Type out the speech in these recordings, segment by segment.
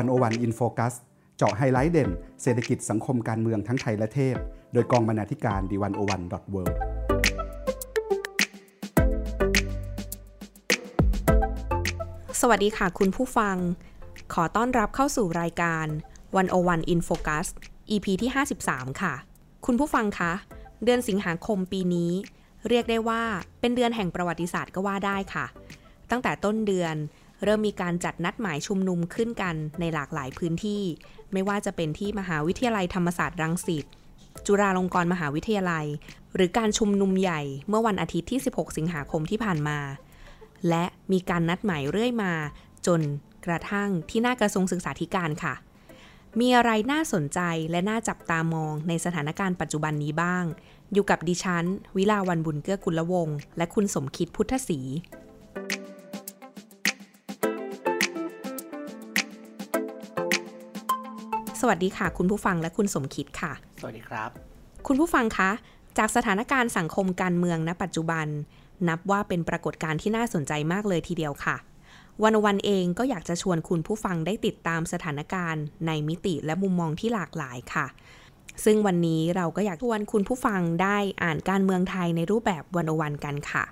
101 In Focus เจาะไฮไลท์เด่นเศรษฐกิจสังคมการเมืองทั้งไทยและเทศโดยกองบรรณาธิการ d101.worldสวัสดีค่ะคุณผู้ฟังขอต้อนรับเข้าสู่รายการ 101 In Focus EP ที่ 53 ค่ะคุณผู้ฟังคะเดือนสิงหาคมปีนี้เรียกได้ว่าเป็นเดือนแห่งประวัติศาสตร์ก็ว่าได้ค่ะตั้งแต่ต้นเดือนเริ่มมีการจัดนัดหมายชุมนุมขึ้นกันในหลากหลายพื้นที่ไม่ว่าจะเป็นที่มหาวิทยาลัยธรรมศาสตร์รังสิตจุฬาลงกรณ์มหาวิทยาลัยหรือการชุมนุมใหญ่เมื่อวันอาทิตย์ที่ 16 สิงหาคมที่ผ่านมาและมีการนัดหมายเรื่อยมาจนกระทั่งที่หน้ากระทรวงศึกษาธิการค่ะมีอะไรน่าสนใจและน่าจับตามองในสถานการณ์ปัจจุบันนี้บ้างอยู่กับดิฉันวิลาวันบุญเกื้อกุลวงศ์และคุณสมคิดพุทธศรีสวัสดีค่ะคุณผู้ฟังและคุณสมคิดค่ะสวัสดีครับคุณผู้ฟังคะจากสถานการณ์สังคมการเมืองณปัจจุบันนับว่าเป็นปรากฏการณ์ที่น่าสนใจมากเลยทีเดียวค่ะ101เองก็อยากจะชวนคุณผู้ฟังได้ติดตามสถานการณ์ในมิติและมุมมองที่หลากหลายค่ะซึ่งวันนี้เราก็อยากชวนคุณผู้ฟังได้อ่านการเมืองไทยในรูปแบบ101กันค่ะ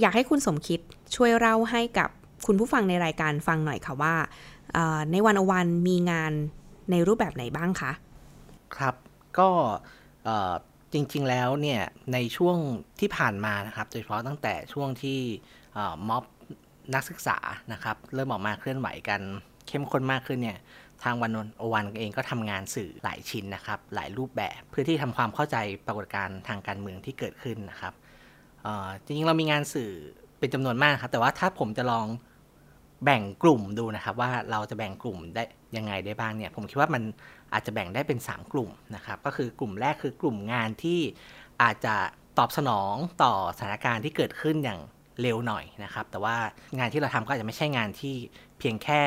อยากให้คุณสมคิดช่วยเล่าให้กับคุณผู้ฟังในรายการฟังหน่อยค่ะว่าใน101มีงานในรูปแบบไหนบ้างคะครับก็จริงๆแล้วเนี่ยในช่วงที่ผ่านมานะครับโดยเฉพาะตั้งแต่ช่วงที่ม็อบนักศึกษานะครับเริ่มออกมาเคลื่อนไหวกันเข้มข้นมากขึ้นเนี่ยทาง101เองก็ทำงานสื่อหลายชิ้นนะครับหลายรูปแบบเพื่อที่ทำความเข้าใจปรากฏการณ์ทางการเมืองที่เกิดขึ้นนะครับจริงๆเรามีงานสื่อเป็นจำนวนมากครับแต่ว่าถ้าผมจะลองแบ่งกลุ่มดูนะครับว่าเราจะแบ่งกลุ่มได้ยังไงได้บ้างเนี่ยผมคิดว่ามันอาจจะแบ่งได้เป็น3กลุ่มนะครับก็คือกลุ่มแรกคือกลุ่มงานที่อาจจะตอบสนองต่อสถานการณ์ที่เกิดขึ้นอย่างเร็วหน่อยนะครับแต่ว่างานที่เราทำก็อาจจะไม่ใช่งานที่เพียงแค่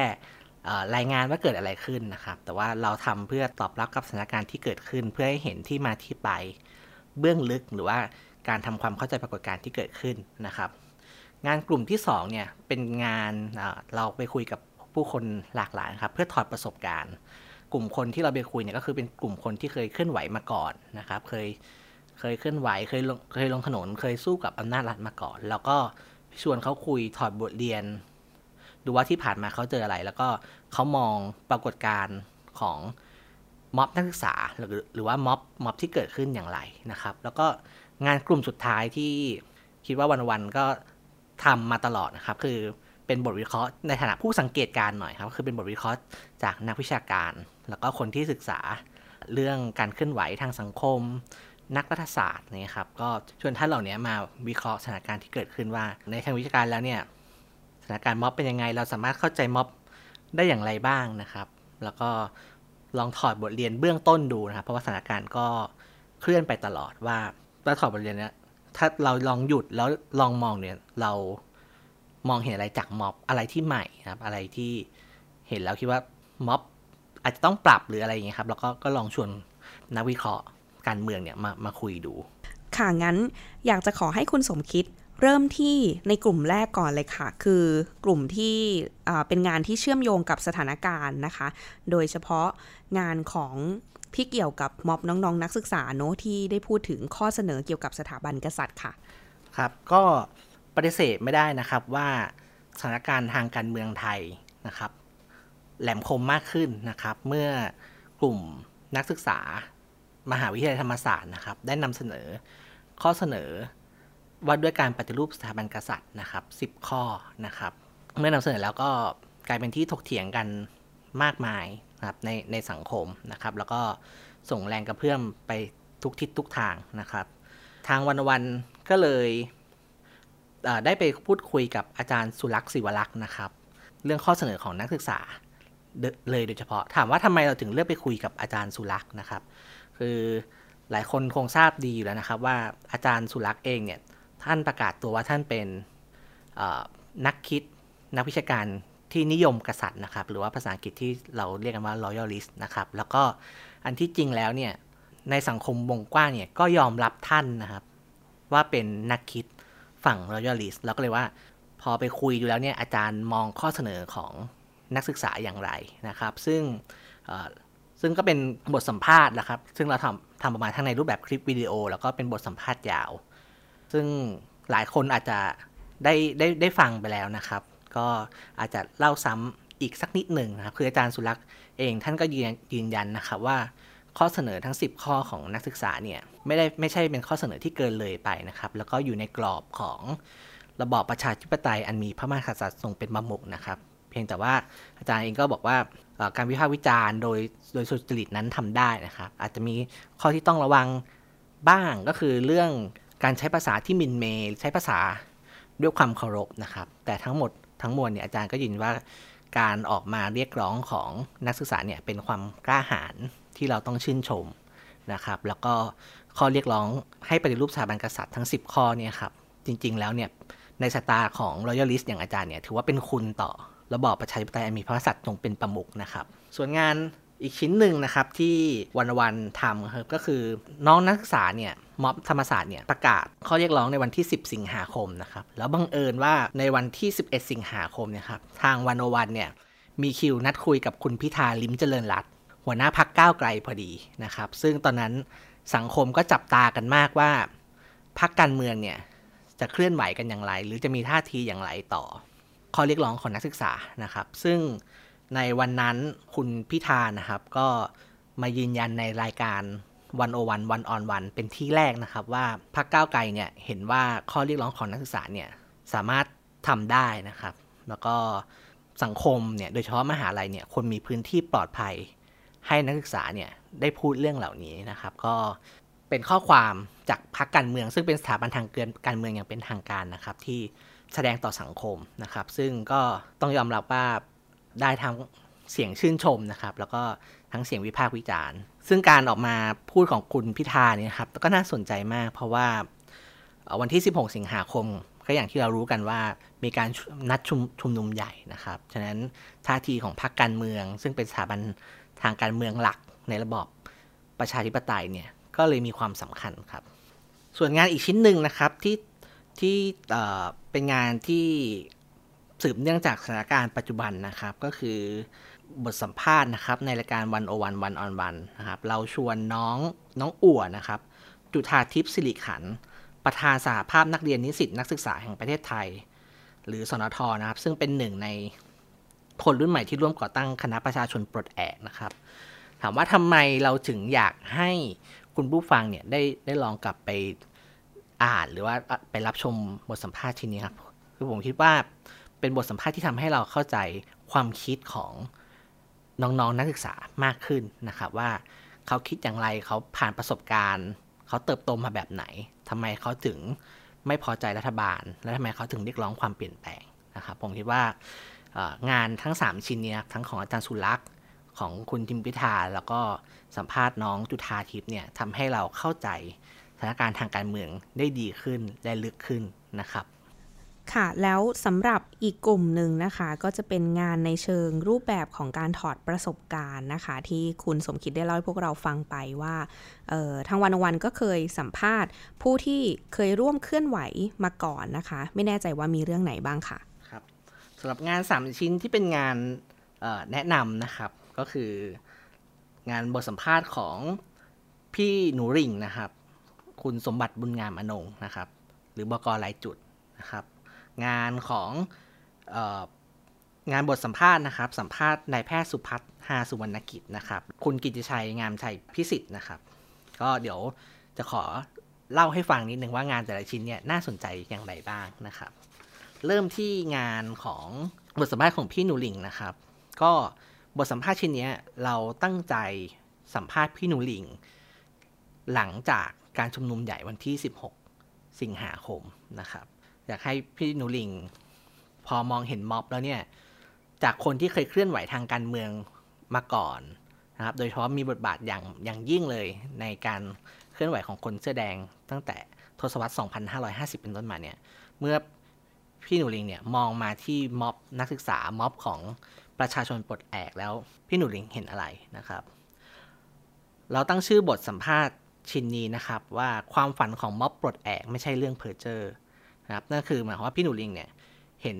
รายงานว่าเกิดอะไรขึ้นนะครับแต่ว่าเราทำเพื่อตอบรับกับสถานการณ์ที่เกิดขึ้นเพื่อให้เห็นที่มาที่ไปเบื้องลึกหรือว่าการทำความเข้าใจปรากฏการณ์ที่เกิดขึ้นนะครับงานกลุ่มที่2เนี่ยเป็นงานเราไปคุยกับผู้คนหลากหลายครับเพื่อถอดประสบการณ์กลุ่มคนที่เราไปคุยเนี่ยก็คือเป็นกลุ่มคนที่เคยเคลื่อนไหวมาก่อนนะครับเคยเคลื่อนไหวเคยลงถนนเคยสู้กับอำนาจรัฐมาก่อนแล้วก็ชวนเขาคุยถอดบทเรียนดูว่าที่ผ่านมาเขาเจออะไรแล้วก็เขามองปรากฏการณ์ของม็อบนักศึกษาหรือว่าม็อบที่เกิดขึ้นอย่างไรนะครับแล้วก็งานกลุ่มสุดท้ายที่คิดว่าวันๆก็ทำมาตลอดนะครับคือเป็นบทวิเคราะห์ในฐานะผู้สังเกตการหน่อยครับคือเป็นบทวิเคราะห์จากนักวิชาการแล้วก็คนที่ศึกษาเรื่องการเคลื่อนไหวทางสังคมนักรัฐศาสตร์นี่ครับก็ชวนท่านเหล่านี้มาวิเคราะห์สถานการณ์ที่เกิดขึ้นว่าในทางวิชาการแล้วเนี่ยสถานการณ์ม็อบเป็นยังไงเราสามารถเข้าใจม็อบได้อย่างไรบ้างนะครับแล้วก็ลองถอดบทเรียนเบื้องต้นดูนะครับเพราะว่าสถานการณ์ก็เคลื่อนไปตลอดว่าเราถอดบทเรียนเนี่ยถ้าเราลองหยุดแล้วลองมองเนี่ยเรามองเห็นอะไรจากม็อบอะไรที่ใหม่ครับอะไรที่เห็นแล้วคิดว่าม็อบอาจจะต้องปรับหรืออะไรอย่างเงี้ยครับแล้วก็ลองชวนนักวิเคราะห์การเมืองเนี่ยมาคุยดูค่ะงั้นอยากจะขอให้คุณสมคิดเริ่มที่ในกลุ่มแรกก่อนเลยค่ะคือกลุ่มที่เป็นงานที่เชื่อมโยงกับสถานการณ์นะคะโดยเฉพาะงานของที่เกี่ยวกับม็อบน้องๆนักศึกษาเนาะที่ได้พูดถึงข้อเสนอเกี่ยวกับสถาบันกษัตริย์ค่ะครับก็ปฏิเสธไม่ได้นะครับว่าสถานการณ์ทางการเมืองไทยนะครับแหลมคมมากขึ้นนะครับเมื่อกลุ่มนักศึกษามหาวิทยาลัยธรรมศาสตร์นะครับได้นำเสนอข้อเสนอว่าด้วยการปฏิรูปสถาบันกษัตริย์นะครับ10ข้อนะครับเมื่อนำเสนอแล้วก็กลายเป็นที่ถกเถียงกันมากมายนะครับในสังคมนะครับแล้วก็ส่งแรงกระเพื่อมไปทุกทิศทุกทางนะครับทาง101ก็เลยได้ไปพูดคุยกับอาจารย์สุลักษณ์ศิวรักษ์นะครับเรื่องข้อเสนอของนักศึกษาเลยโดยเฉพาะถามว่าทำไมเราถึงเลือกไปคุยกับอาจารย์สุลักษณ์นะครับคือหลายคนคงทราบดีอยู่แล้วนะครับว่าอาจารย์สุลักษณ์เองเนี่ยท่านประกาศตัวว่าท่านเป็นนักคิดนักวิชาการที่นิยมกษัตริย์นะครับหรือว่าภาษาอังกฤษที่เราเรียกกันว่า Royalist นะครับแล้วก็อันที่จริงแล้วเนี่ยในสังคมวงกว้างเนี่ยก็ยอมรับท่านนะครับว่าเป็นนักคิดฝั่ง Royalist แล้วก็เลยว่าพอไปคุยดูแล้วเนี่ยอาจารย์มองข้อเสนอของ นักศึกษาอย่างไรนะครับซึ่งก็เป็นบทสัมภาษณ์นะครับซึ่งเราทำออกมาทั้งในรูปแบบคลิปวิดีโอแล้วก็เป็นบทสัมภาษณ์ยาวซึ่งหลายคนอาจจะได้ฟังไปแล้วนะครับก็อาจจะเล่าซ้ำอีกสักนิดหนึ่งนะครับคืออาจารย์สุรักษ์เองท่านก็ยืนยันนะครับว่าข้อเสนอทั้ง10ข้อของนักศึกษาเนี่ยไม่ใช่เป็นข้อเสนอที่เกินเลยไปนะครับแล้วก็อยู่ในกรอบของระบอบประชาธิปไตยอันมีพระมหากษัตริย์ทรงเป็นประมุขนะครับเพียงแต่ว่าอาจารย์เองก็บอกว่าการวิพากษ์วิจารณ์โดยสุจริตนั้นทำได้นะครับอาจจะมีข้อที่ต้องระวังบ้างก็คือเรื่องการใช้ภาษาที่หมิ่นเมย์ใช้ภาษาด้วยความเคารพนะครับแต่ทั้งหมดทั้งมวลเนี่ยอาจารย์ก็ยืนว่าการออกมาเรียกร้องของนักศึกษาเนี่ยเป็นความกล้าหาญที่เราต้องชื่นชมนะครับแล้วก็ข้อเรียกร้องให้ปฏิรูปสถาบันกษัตริย์ทั้ง10ข้อเนี่ยครับจริงๆแล้วเนี่ยในสายตาของ Royalist อย่างอาจารย์เนี่ยถือว่าเป็นคุณต่อระบอบประชาธิปไตยอันมีพระมหากษัตริย์ทรงเป็นประมุขนะครับส่วนงานอีกชิ้นหนึ่งนะครับที่วันทำก็คือน้องนักศึกษาเนี่ยม็อบธรรมศาสตร์เนี่ยประกาศข้อเรียกร้องในวันที่10สิงหาคมนะครับแล้วบังเอิญว่าในวันที่11สิงหาคมเนี่ยครับทาง101เนี่ยมีคิวนัดคุยกับคุณพิธาลิ้มเจริญรัตน์หัวหน้าพรรคก้าวไกลพอดีนะครับซึ่งตอนนั้นสังคมก็จับตากันมากว่าพรรคการเมืองเนี่ยจะเคลื่อนไหวกันอย่างไรหรือจะมีท่าทีอย่างไรต่อข้อเรียกร้องของนักศึกษานะครับซึ่งในวันนั้นคุณพิธานะครับก็มายืนยันในรายการ101 1on1เป็นที่แรกนะครับว่าพรรคก้าวไกลเนี่ยเห็นว่าข้อเรียกร้องของนักศึกษาเนี่ยสามารถทำได้นะครับแล้วก็สังคมเนี่ยโดยเฉพาะมหาลัยเนี่ยควรมีพื้นที่ปลอดภัยให้นักศึกษาเนี่ยได้พูดเรื่องเหล่านี้นะครับก็เป็นข้อความจากพรรคการเมืองซึ่งเป็นสถาบันทางการเมืองอย่างเป็นทางการนะครับที่แสดงต่อสังคมนะครับซึ่งก็ต้องยอมรับว่าได้ทั้งเสียงชื่นชมนะครับแล้วก็ทั้งเสียงวิพากษ์วิจารณ์ซึ่งการออกมาพูดของคุณพิธาเนี่ยครับก็น่าสนใจมากเพราะว่าวันที่16สิงหาคมก็อย่างที่เรารู้กันว่ามีการนัดชุมนุมใหญ่นะครับฉะนั้นท่าทีของพรรคการเมืองซึ่งเป็นสถาบันทางการเมืองหลักในระบอบประชาธิปไตยเนี่ยก็เลยมีความสำคัญครับส่วนงานอีกชิ้นหนึ่งนะครับที่เป็นงานที่สืบเนื่องจากสถานการณ์ปัจจุบันนะครับก็คือบทสัมภาษณ์นะครับในรายการ101 1on1นะครับเราชวนน้องอั่วนะครับจุฑาทิพย์สิริขันธ์ประธานสหภาพนักเรียนนิสิตนักศึกษาแห่งประเทศไทยหรือสนธ.นะครับซึ่งเป็นหนึ่งในคนรุ่นใหม่ที่ร่วมก่อตั้งคณะประชาชนปลดแอกนะครับถามว่าทำไมเราถึงอยากให้คุณผู้ฟังเนี่ยได้ลองกลับไปอ่านหรือว่าไปรับชมบทสัมภาษณ์ชิ้นนี้ครับคือผมคิดว่าเป็นบทสัมภาษณ์ที่ทำให้เราเข้าใจความคิดของน้องนักศึกษามากขึ้นนะครับว่าเขาคิดอย่างไรเขาผ่านประสบการณ์เขาเติบโตมาแบบไหนทำไมเขาถึงไม่พอใจรัฐบาลและทำไมเขาถึงเรียกร้องความเปลี่ยนแปลงนะครับผมคิดว่างานทั้ง3ชิ้นนี้ครับทั้งของอาจารย์สุรักษ์ของคุณจิมพิธาแล้วก็สัมภาษณ์น้องจุฑาทิพย์เนี่ยทำให้เราเข้าใจสถานการณ์ทางการเมืองได้ดีขึ้นและลึกขึ้นนะครับค่ะแล้วสำหรับอีกกลุ่มหนึ่งนะคะก็จะเป็นงานในเชิงรูปแบบของการถอดประสบการณ์นะคะที่คุณสมคิดได้เล่าให้พวกเราฟังไปว่าทาง101ก็เคยสัมภาษณ์ผู้ที่เคยร่วมเคลื่อนไหวมาก่อนนะคะไม่แน่ใจว่ามีเรื่องไหนบ้างค่ะครับสำหรับงาน3ชิ้นที่เป็นงานแนะนำนะครับก็คืองานบทสัมภาษณ์ของพี่หนูริ่งนะครับคุณสมบัติบุญงามอนงนะครับหรือบก.หลายจุดนะครับงานของงานบทสัมภาษณ์นะครับสัมภาษณ์นายแพทย์สุพัฒน์ หาสุวรรณกิจนะครับคุณกิตติชัยงามชัยพิสิทธิ์นะครับก็เดี๋ยวจะขอเล่าให้ฟังนิดนึงว่างานแต่ละชิ้นเนี่ยน่าสนใจอย่างไรบ้างนะครับเริ่มที่งานของบทสัมภาษณ์ของพี่หนูริ่งนะครับก็บทสัมภาษณ์ชิ้นนี้เราตั้งใจสัมภาษณ์พี่หนูริ่งหลังจากการชุมนุมใหญ่วันที่16สิงหาคมนะครับอยากให้พี่หนูริ่งพอมองเห็นม็อบแล้วเนี่ยจากคนที่เคยเคลื่อนไหวทางการเมืองมาก่อนนะครับโดยเฉพาะมีบทบาทอย่างยิ่งเลยในการเคลื่อนไหวของคนเสื้อแดงตั้งแต่ทศวรรษ2550เป็นต้นมาเนี่ยเมื่อพี่หนูริ่งเนี่ยมองมาที่ม็อบนักศึกษาม็อบของประชาชนปลดแอกแล้วพี่หนูริ่งเห็นอะไรนะครับเราตั้งชื่อบทสัมภาษณ์ชิ้นนี้นะครับว่าความฝันของม็อบปลดแอกไม่ใช่เรื่องเพ้อเจ้อนะครับนั่นคือหมายความว่าพี่หนูริ่งเนี่ยเห็น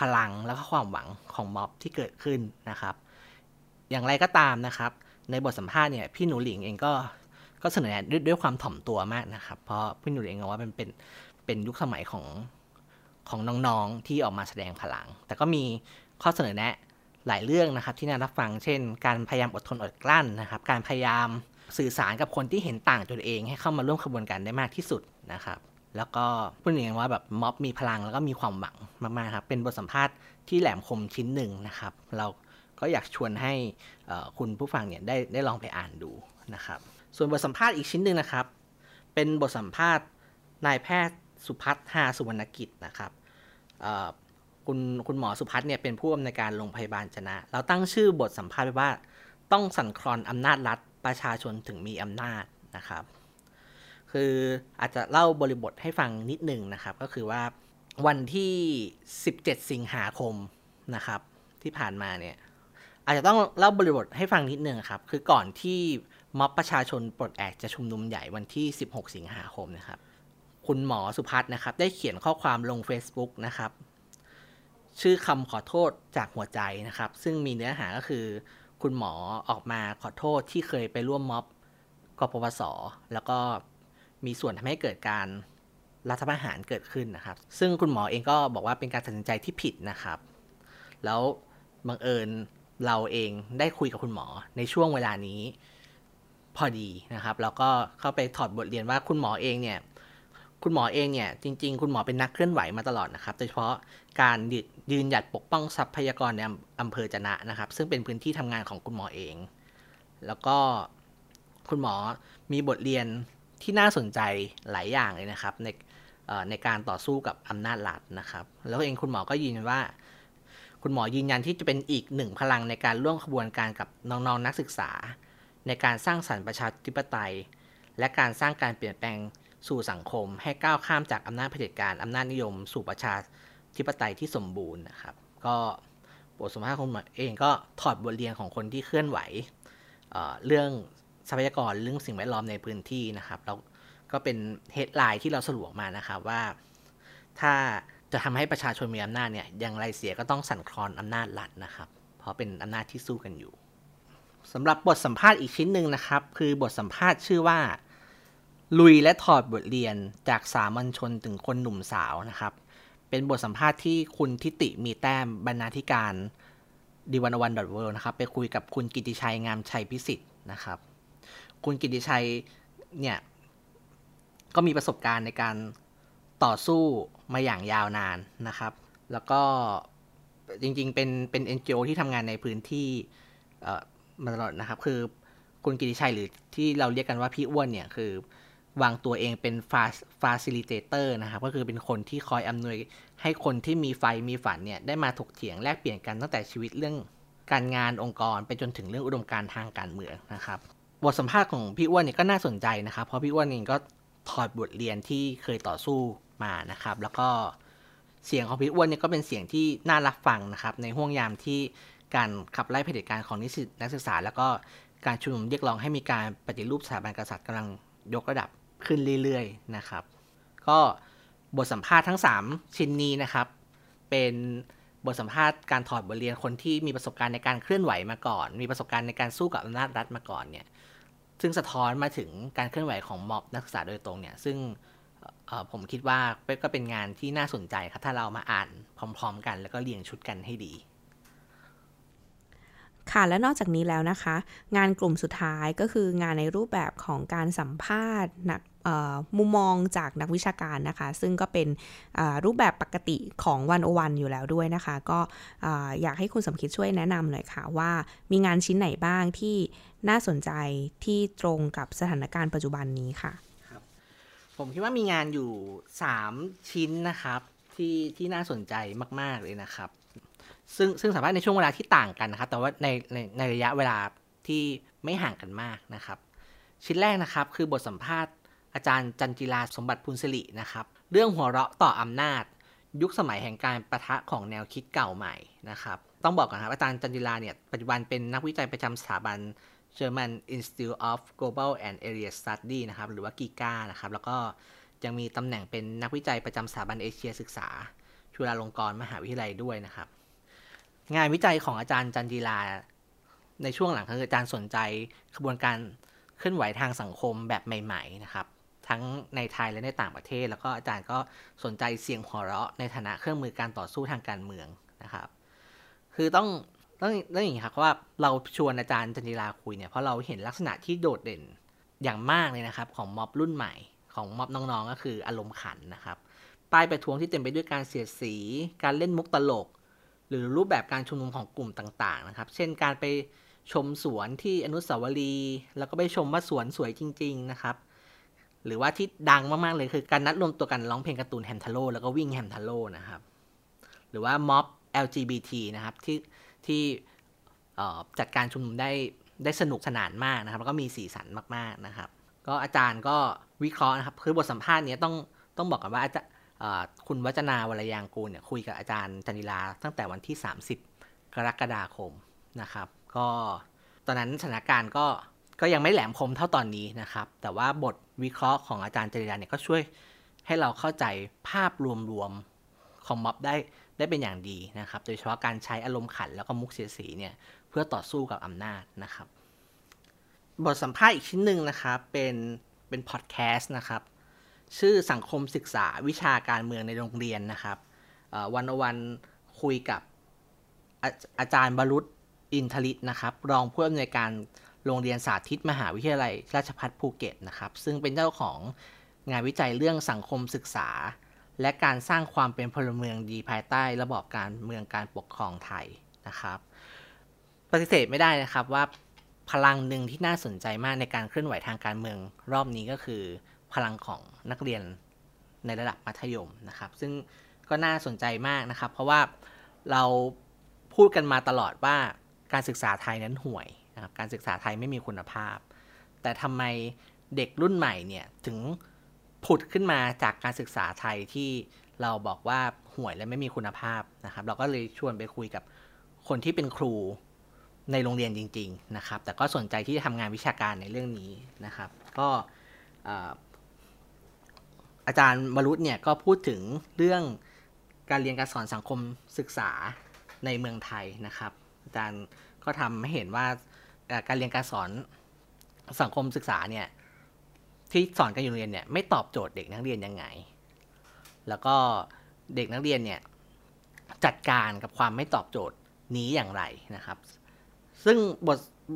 พลังและความหวังของม็อบที่เกิดขึ้นนะครับอย่างไรก็ตามนะครับในบทสัมภาษณ์เนี่ยพี่หนูหลิงเองก็เสนอแนะด้วยความถ่อมตัวมากนะครับเพราะพี่หนูหลิงบอกว่ามันเป็นยุคสมัยของน้องๆที่ออกมาแสดงพลังแต่ก็มีข้อเสนอแนะหลายเรื่องนะครับที่น่ารับฟังเช่นการพยายามอดทนอดกลั้นนะครับการพยายามสื่อสารกับคนที่เห็นต่างตนเองให้เข้ามาร่วมขบวนการได้มากที่สุดนะครับแล้วก็พูดอย่างว่าแบบม็อบมีพลังแล้วก็มีความหวังมากๆครับเป็นบทสัมภาษณ์ที่แหลมคมชิ้นหนึ่งนะครับเราก็อยากชวนให้คุณผู้ฟังเนี่ยได้ลองไปอ่านดูนะครับส่วนบทสัมภาษณ์อีกชิ้นหนึ่งนะครับเป็นบทสัมภาษณ์นายแพทย์สุพัฒน์ หาสุวรรณกิจนะครับคุณหมอสุพัฒน์เนี่ยเป็นผู้อำนวยการโรงพยาบาลจนะเราตั้งชื่อบทสัมภาษณ์ไว้ว่าต้องสั่นคลอนอำนาจรัฐประชาชนถึงมีอำนาจนะครับคืออาจจะเล่าบริบทให้ฟังนิดหนึ่งนะครับก็คือว่าวันที่17สิงหาคมนะครับที่ผ่านมาเนี่ยอาจจะต้องเล่าบริบทให้ฟังนิดหนึ่งครับคือก่อนที่ม็อบประชาชนปลดแอกจะชุมนุมใหญ่วันที่16สิงหาคมนะครับคุณหมอสุพัฒน์นะครับได้เขียนข้อความลง Facebook นะครับชื่อคำขอโทษจากหัวใจนะครับซึ่งมีเนื้อหาก็คือคุณหมอออกมาขอโทษที่เคยไปร่วมม็อบกปปส.แล้วก็มีส่วนทำให้เกิดการรัฐประหารเกิดขึ้นนะครับซึ่งคุณหมอเองก็บอกว่าเป็นการตัดสินใจที่ผิดนะครับแล้วบังเอิญเราเองได้คุยกับคุณหมอในช่วงเวลานี้พอดีนะครับแล้วก็เข้าไปถอดบทเรียนว่าคุณหมอเองเนี่ยจริงๆคุณหมอเป็นนักเคลื่อนไหวมาตลอดนะครับโดยเฉพาะการยืนหยัดปกป้องทรัพยากรในอำเภอจะนะนะครับซึ่งเป็นพื้นที่ทำงานของคุณหมอเองแล้วก็คุณหมอมีบทเรียนที่น่าสนใจหลายอย่างเลยนะครับในการต่อสู้กับอำนาจรัฐนะครับแล้วเองคุณหมอก็ยืนยันว่าคุณหมอยืนยันที่จะเป็นอีกหนึ่งพลังในการร่วมขบวนการกับน้องๆนักศึกษาในการสร้างสรรค์ประชาธิปไตยและการสร้างการเปลี่ยนแปลงสู่สังคมให้ก้าวข้ามจากอำนาจเผด็จการอำนาจนิยมสู่ประชาธิปไตยที่สมบูรณ์นะครับก็บทสัมภาษณ์ของผมเองก็ถอดบทเรียนของคนที่เคลื่อนไหวเรื่องทรัพยากรเรื่องสิ่งแวดล้อมในพื้นที่นะครับแล้วก็เป็นเฮดไลน์ที่เราสรุปมานะครับว่าถ้าจะทำให้ประชาชนมีอำนาจเนี่ยอย่างไรเสียก็ต้องสั่นคลอนอำนาจรัฐนะครับเพราะเป็นอำนาจที่สู้กันอยู่สำหรับบทสัมภาษณ์อีกชิ้นหนึ่งนะครับคือบทสัมภาษณ์ชื่อว่าลุยและถอดบทเรียนจากสามัญชนถึงคนหนุ่มสาวนะครับเป็นบทสัมภาษณ์ที่คุณทิติมีแต้มบรรณาธิการ d101.world นะครับไปคุยกับคุณกิติชัยงามชัยพิสิทธิ์นะครับคุณกิติชัยเนี่ยก็มีประสบการณ์ในการต่อสู้มาอย่างยาวนานนะครับแล้วก็จริงๆเป็น NGO ที่ทำงานในพื้นที่มาตลอดนะครับคือคุณกิติชัยหรือที่เราเรียกกันว่าพี่อ้วนเนี่ยคือวางตัวเองเป็นfacilitator นะครับก็คือเป็นคนที่คอยอำนวยให้คนที่มีไฟมีฝันเนี่ยได้มาถกเถียงแลกเปลี่ยนกันตั้งแต่ชีวิตเรื่องการงานองค์กรไปจนถึงเรื่องอุดมการณ์ทางการเมืองนะครับบทสัมภาษณ์ของพี่อ้วนเนี่ยก็น่าสนใจนะครับเพราะพี่อ้วนเองก็ถอดบทเรียนที่เคยต่อสู้มานะครับแล้วก็เสียงของพี่อ้วนเนี่ยก็เป็นเสียงที่น่ารับฟังนะครับในห่วงยามที่การขับไล่เผด็จการของนิสิตนักศึกษาแล้วก็การชุมนุมเรียกร้องให้มีการปฏิรูปสถาบันกษัตริย์กำลังยกระดับขึ้นเรื่อยๆนะครับก็บทสัมภาษณ์ทั้ง3ชิ้นนี้นะครับเป็นบทสัมภาษณ์การถอดบทเรียนคนที่มีประสบการณ์ในการเคลื่อนไหวมาก่อนมีประสบการณ์ในการสู้กับอำนาจรัฐมาก่อนเนี่ยซึ่งสะท้อนมาถึงการเคลื่อนไหวของม็อบนักศึกษาโดยตรงเนี่ยซึ่งผมคิดว่าก็เป็นงานที่น่าสนใจครับถ้าเรามาอ่านพร้อมๆกันแล้วก็เรียงชุดกันให้ดีค่ะและนอกจากนี้แล้วนะคะงานกลุ่มสุดท้ายก็คืองานในรูปแบบของการสัมภาษณ์มุมมองจากนักวิชาการนะคะซึ่งก็เป็นรูปแบบปกติของ101อยู่แล้วด้วยนะคะก็อยากให้คุณสมคิดช่วยแนะนำหน่อยค่ะว่ามีงานชิ้นไหนบ้างที่น่าสนใจที่ตรงกับสถานการณ์ปัจจุบันนี้ค่ะครับผมคิดว่ามีงานอยู่3ชิ้นนะครับที่น่าสนใจมากๆเลยนะครับซึ่งสามารถในช่วงเวลาที่ต่างกันนะครับแต่ว่าในระยะเวลาที่ไม่ห่างกันมากนะครับชิ้นแรกนะครับคือบทสัมภาษณ์อาจารย์จันจิราสมบัติพูนสิรินะครับเรื่องหัวเราะต่ออำนาจยุคสมัยแห่งการปะทะของแนวคิดเก่าใหม่นะครับต้องบอกก่อนครับอาจารย์จันจิราเนี่ยปัจจุบันเป็นนักวิจัยประจำสถาบัน German Institute of Global and Area Study นะครับหรือว่า GIGA นะครับแล้วก็ยังมีตำแหน่งเป็นนักวิจัยประจำสถาบันเอเชียศึกษา จุฬาลงกรณ์มหาวิทยาลัยด้วยนะครับงานวิจัยของอาจารย์จันจีราในช่วงหลังคืออาจารย์สนใจกระบวนการเคลื่อนไหวทางสังคมแบบใหม่ๆนะครับทั้งในไทยและในต่างประเทศแล้วก็อาจารย์ก็สนใจเสียงหัวเราะในฐานะเครื่องมือการต่อสู้ทางการเมืองนะครับคือต้องอย่างนี้ครับว่าเราชวนอาจารย์จันจีราคุยเนี่ยเพราะเราเห็นลักษณะที่โดดเด่นอย่างมากเลยนะครับของม็อบรุ่นใหม่ของม็อบน้องๆก็คืออารมณ์ขันนะครับป้ายประท้วงที่เต็มไปด้วยการเสียดสีการเล่นมุกตลกหรือรูปแบบการชุมนุมของกลุ่มต่างๆนะครับเช่นการไปชมสวนที่อนุสาวรีย์แล้วก็ไปชมว่าสวนสวยจริงๆนะครับหรือว่าที่ดังมากๆเลยคือการนัดรวมตัวกันร้องเพลงการ์ตูนแฮมทาโร่แล้วก็วิ่งแฮมทาโร่นะครับหรือว่าม็อบ LGBT นะครับที่จัดการชุมนุมได้สนุกสนานมากนะครับแล้วก็มีสีสันมากๆนะครับก็อาจารย์ก็วิเคราะห์นะครับคือบทสัมภาษณ์นี้ต้องบอกกันว่าคุณวัจนาวรยางกูลเนี่ยคุยกับอาจารย์จันจีราตั้งแต่วันที่30กรกฎาคมนะครับก็ตอนนั้นสถานการณ์ก็ยังไม่แหลมคมเท่าตอนนี้นะครับแต่ว่าบทวิเคราะห์ของอาจารย์จันจีราเนี่ยก็ช่วยให้เราเข้าใจภาพรวมๆของม็อบได้เป็นอย่างดีนะครับโดยเฉพาะการใช้อารมณ์ขันแล้วก็มุกเสียสีเนี่ยเพื่อต่อสู้กับอำนาจนะครับบทสัมภาษณ์อีกชิ้นหนึ่งนะครับเป็นพอดแคสต์นะครับชื่อสังคมศึกษาวิชาการเมืองในโรงเรียนนะครับ101คุยกับอาจารย์บรุษอินทริตนะครับรองผู้อำนวยการโรงเรียนสาธิตมหาวิทยาลัยราชภัฏภูเก็ตนะครับซึ่งเป็นเจ้าของงานวิจัยเรื่องสังคมศึกษาและการสร้างความเป็นพลเมืองดีภายใต้ระบอบการเมืองการปกครองไทยนะครับปฏิเสธไม่ได้นะครับว่าพลังหนึ่งที่น่าสนใจมากในการเคลื่อนไหวทางการเมืองรอบนี้ก็คือพลังของนักเรียนในระดับมัธยมนะครับซึ่งก็น่าสนใจมากนะครับเพราะว่าเราพูดกันมาตลอดว่าการศึกษาไทยนั้นห่วยนะครับการศึกษาไทยไม่มีคุณภาพแต่ทำไมเด็กรุ่นใหม่เนี่ยถึงผุดขึ้นมาจากการศึกษาไทยที่เราบอกว่าห่วยและไม่มีคุณภาพนะครับเราก็เลยชวนไปคุยกับคนที่เป็นครูในโรงเรียนจริงๆนะครับแต่ก็สนใจที่จะทำงานวิชาการในเรื่องนี้นะครับก็อาจารย์มรุษเนี่ยก็พูดถึงเรื่องการเรียนการสอนสังคมศึกษาในเมืองไทยนะครับอาจารย์ก็ทำให้เห็นว่าการเรียนการสอนสังคมศึกษาเนี่ยที่สอนกันอยู่โรงเรียนเนี่ยไม่ตอบโจทย์เด็กนักเรียนยังไงแล้วก็เด็กนักเรียนเนี่ยจัดการกับความไม่ตอบโจทย์นี้อย่างไรนะครับซึ่ง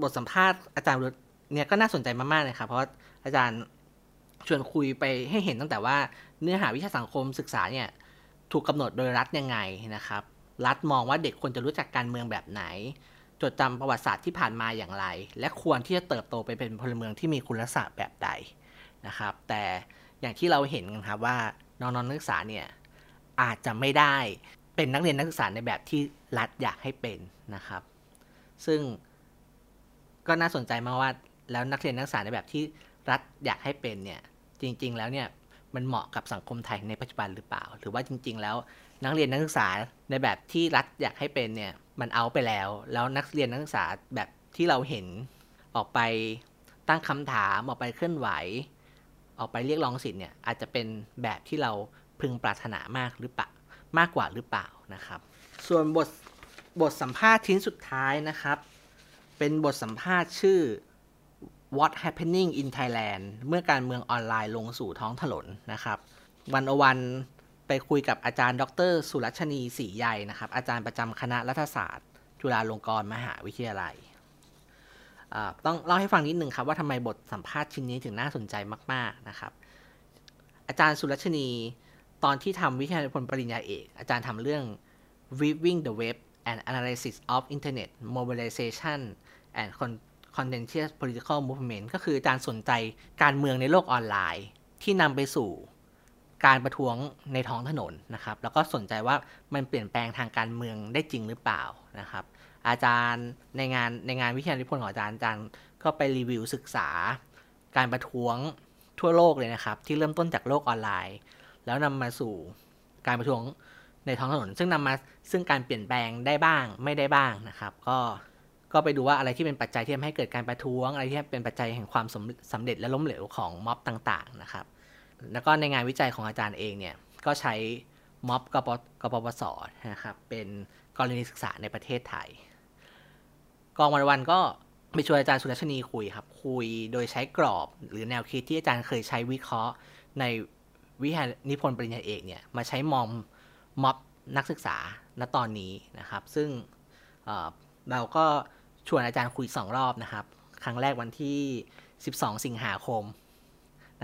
บทสัมภาษณ์อาจารย์เนี่ยก็น่าสนใจมากๆเลยครับเพราะอาจารย์ชวนคุยไปให้เห็นตั้งแต่ว่าเนื้อหาวิชาสังคมศึกษาเนี่ยถูกกำหนดโดยรัฐยังไงนะครับรัฐมองว่าเด็กควรจะรู้จักการเมืองแบบไหนจดจำประวัติศาสตร์ที่ผ่านมาอย่างไรและควรที่จะเติบโตไปเป็นพลเมืองที่มีคุณลักษณะแบบใดนะครับแต่อย่างที่เราเห็นกันครับว่าน้องๆนักศึกษาเนี่ยอาจจะไม่ได้เป็นนักเรียนนักศึกษาในแบบที่รัฐอยากให้เป็นนะครับซึ่งก็น่าสนใจมากว่าแล้วนักเรียนนักศึกษาในแบบที่รัฐอยากให้เป็นเนี่ยจริงๆแล้วเนี่ยมันเหมาะกับสังคมไทยในปัจจุบันหรือเปล่าหรือว่าจริงๆแล้วนักเรียนนักศึกษาในแบบที่รัฐอยากให้เป็นเนี่ยมันเอาไปแล้วนักเรียนนักศึกษาแบบที่เราเห็นออกไปตั้งคำถามออกไปเคลื่อนไหวออกไปเรียกร้องสิทธิ์เนี่ยอาจจะเป็นแบบที่เราพึงปรารถนามากหรือเปล่ามากกว่าหรือเปล่านะครับส่วนบทสัมภาษณ์ชิ้นสุดท้ายนะครับเป็นบทสัมภาษณ์ชื่อ What Happening in Thailand เมื่อการเมืองออนไลน์ลงสู่ท้องถนนนะครับ101ไปคุยกับอาจารย์ดร.สุรัชนีศรีใยนะครับอาจารย์ประจำคณะรัฐศาสตร์จุฬาลงกรณ์มหาวิทยาลัยต้องเล่าให้ฟังนิดนึงครับว่าทำไมบทสัมภาษณ์ชิ้นนี้ถึงน่าสนใจมากๆนะครับอาจารย์สุรัชนีตอนที่ทำวิทยาพลปริญญาเอกอาจารย์ทำเรื่อง Weaving the Web and Analysis of Internet Mobilization and Contentious Political Movement ก็คืออาจารย์สนใจการเมืองในโลกออนไลน์ที่นำไปสู่การประท้วงในท้องถนนนะครับแล้วก็สนใจว่ามันเปลี่ยนแปลงทางการเมืองได้จริงหรือเปล่านะครับอาจารย์ในงานวิทยานิพนธ์ของอาจารย์ก็ไปรีวิวศึกษาการประท้วงทั่วโลกเลยนะครับที่เริ่มต้นจากโลกออนไลน์แล้วนำมาสู่การประท้วงในท้องถนนซึ่งนำมาซึ่งการเปลี่ยนแปลงได้บ้างไม่ได้บ้างนะครับก็ไปดูว่าอะไรที่เป็นปัจจัยที่ทำให้เกิดการประท้วงอะไรที่เป็นปัจจัยแห่งความสำเร็จและล้มเหลวของม็อบต่างๆนะครับแล้วก็ในงานวิจัยของอาจารย์เองเนี่ยก็ใช้ ม็อบกปปส.นะครับเป็นกรณีศึกษาในประเทศไทยกองวันก็ไปชวนอาจารย์สุรชนีคุยครับคุยโดยใช้กรอบหรือแนวคิดที่อาจารย์เคยใช้วิเคราะห์ในวิทยานิพนธ์ปริญญาเอกเนี่ยมาใช้ม็อบนักศึกษาณตอนนี้นะครับซึ่งเราก็ชวนอาจารย์คุย2รอบนะครับครั้งแรกวันที่12สิงหาคม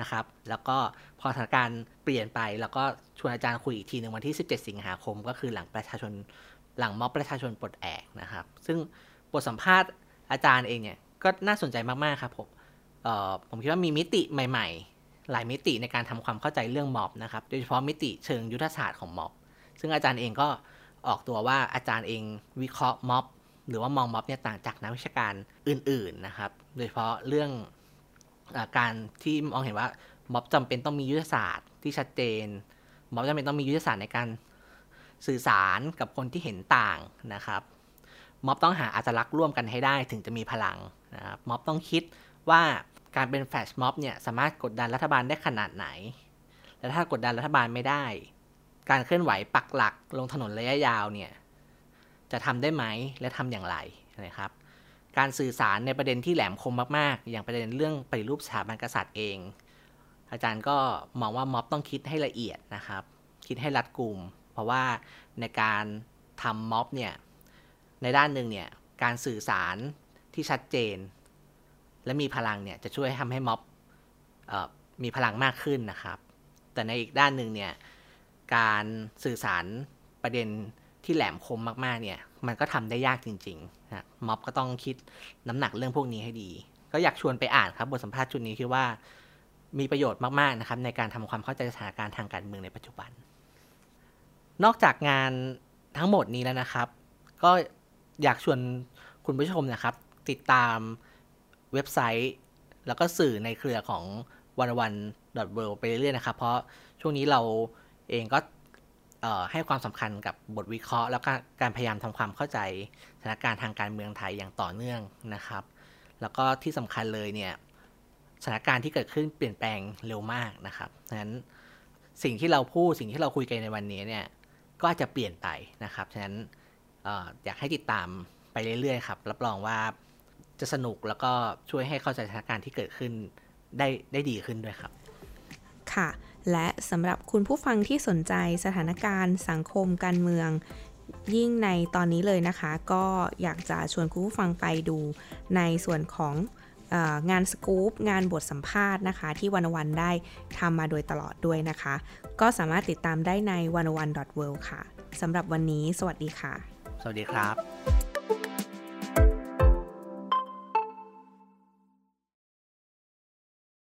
นะครับแล้วก็พอสถานการณ์เปลี่ยนไปแล้วก็ชวนอาจารย์คุยอีกทีหนึ่งวันที่17สิงหาคมก็คือหลังม็อบประชาชนปลดแอกนะครับซึ่งบทสัมภาษณ์อาจารย์เองเนี่ยก็น่าสนใจมากๆครับผมคิดว่ามีมิติใหม่ๆหลายมิติในการทำความเข้าใจเรื่องม็อบนะครับโดยเฉพาะมิติเชิงยุทธศาสตร์ของม็อบซึ่งอาจารย์เองก็ออกตัวว่าอาจารย์เองวิเคราะห์ม็อบหรือว่ามองม็อบเนี่ยต่างจากนักวิชาการอื่นๆนะครับโดยเฉพาะเรื่องการที่มองเห็นว่าม็อบจำเป็นต้องมียุทธศาสตร์ที่ชัดเจนม็อบจำเป็นต้องมียุทธศาสตร์ในการสื่อสารกับคนที่เห็นต่างนะครับม็อบต้องหาอัตลักษณ์ร่วมกันให้ได้ถึงจะมีพลังนะครับม็อบต้องคิดว่าการเป็นแฟลชม็อบเนี่ยสามารถกดดันรัฐบาลได้ขนาดไหนและถ้ากดดันรัฐบาลไม่ได้การเคลื่อนไหวปักหลักลงถนนระยะยาวเนี่ยจะทำได้ไหมและทำอย่างไรนะครับการสื่อสารในประเด็นที่แหลมคมมากๆอย่างประเด็นเรื่องปฏิรูปสถาบันกษัตริย์เองอาจารย์ก็มองว่าม็อบต้องคิดให้ละเอียดนะครับคิดให้รัดกุมเพราะว่าในการทำม็อบเนี่ยในด้านหนึ่งเนี่ยการสื่อสารที่ชัดเจนและมีพลังเนี่ยจะช่วยทำให้ม็อบมีพลังมากขึ้นนะครับแต่ในอีกด้านหนึ่งเนี่ยการสื่อสารประเด็นที่แหลมคมมากๆเนี่ยมันก็ทำได้ยากจริงๆนะม็อบก็ต้องคิดน้ำหนักเรื่องพวกนี้ให้ดีก็อยากชวนไปอ่านครับบทสัมภาษณ์ชุดนี้คิดว่ามีประโยชน์มากๆนะครับในการทำความเข้าใจสถานการณ์ทางการเมืองในปัจจุบันนอกจากงานทั้งหมดนี้แล้วนะครับก็อยากชวนคุณผู้ชมนะครับติดตามเว็บไซต์แล้วก็สื่อในเครือของ 101.world ไปเรื่อยๆนะครับเพราะช่วงนี้เราเองก็ให้ความสำคัญกับบทวิเคราะห์แล้วก็การพยายามทำความเข้าใจสถานการณ์ทางการเมืองไทยอย่างต่อเนื่องนะครับแล้วก็ที่สำคัญเลยเนี่ยสถานการณ์ที่เกิดขึ้นเปลี่ยนแปลงเร็วมากนะครับฉะนั้นสิ่งที่เราพูดสิ่งที่เราคุยกันในวันนี้เนี่ยก็อาจจะเปลี่ยนไปนะครับฉะนั้นอยากให้ติดตามไปเรื่อยๆครับรับรองว่าจะสนุกแล้วก็ช่วยให้เข้าใจสถานการณ์ที่เกิดขึ้นได้ดีขึ้นด้วยครับค่ะและสำหรับคุณผู้ฟังที่สนใจสถานการณ์สังคมการเมืองยิ่งในตอนนี้เลยนะคะก็อยากจะชวนคุณผู้ฟังไปดูในส่วนของงานสกู๊ปงานบทสัมภาษณ์นะคะที่101ได้ทำมาโดยตลอดด้วยนะคะก็สามารถติดตามได้ใน 101.world ค่ะสำหรับวันนี้สวัสดีค่ะสวัสดีครับ